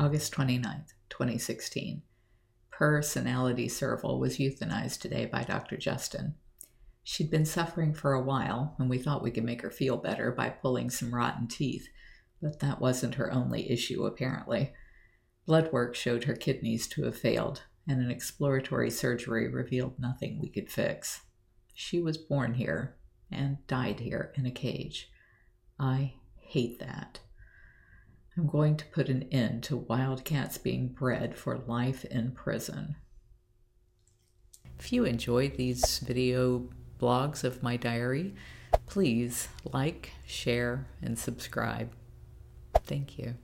August 29, 2016. Personality Serval was euthanized today by Dr. Justin. She'd been suffering for a while, and we thought we could make her feel better by pulling some rotten teeth, but that wasn't her only issue, apparently. Blood work showed her kidneys to have failed, and an exploratory surgery revealed nothing we could fix. She was born here and died here in a cage. I hate that. I'm going to put an end to wildcats being bred for life in prison. If you enjoyed these video blogs of my diary, please like, share, and subscribe. Thank you.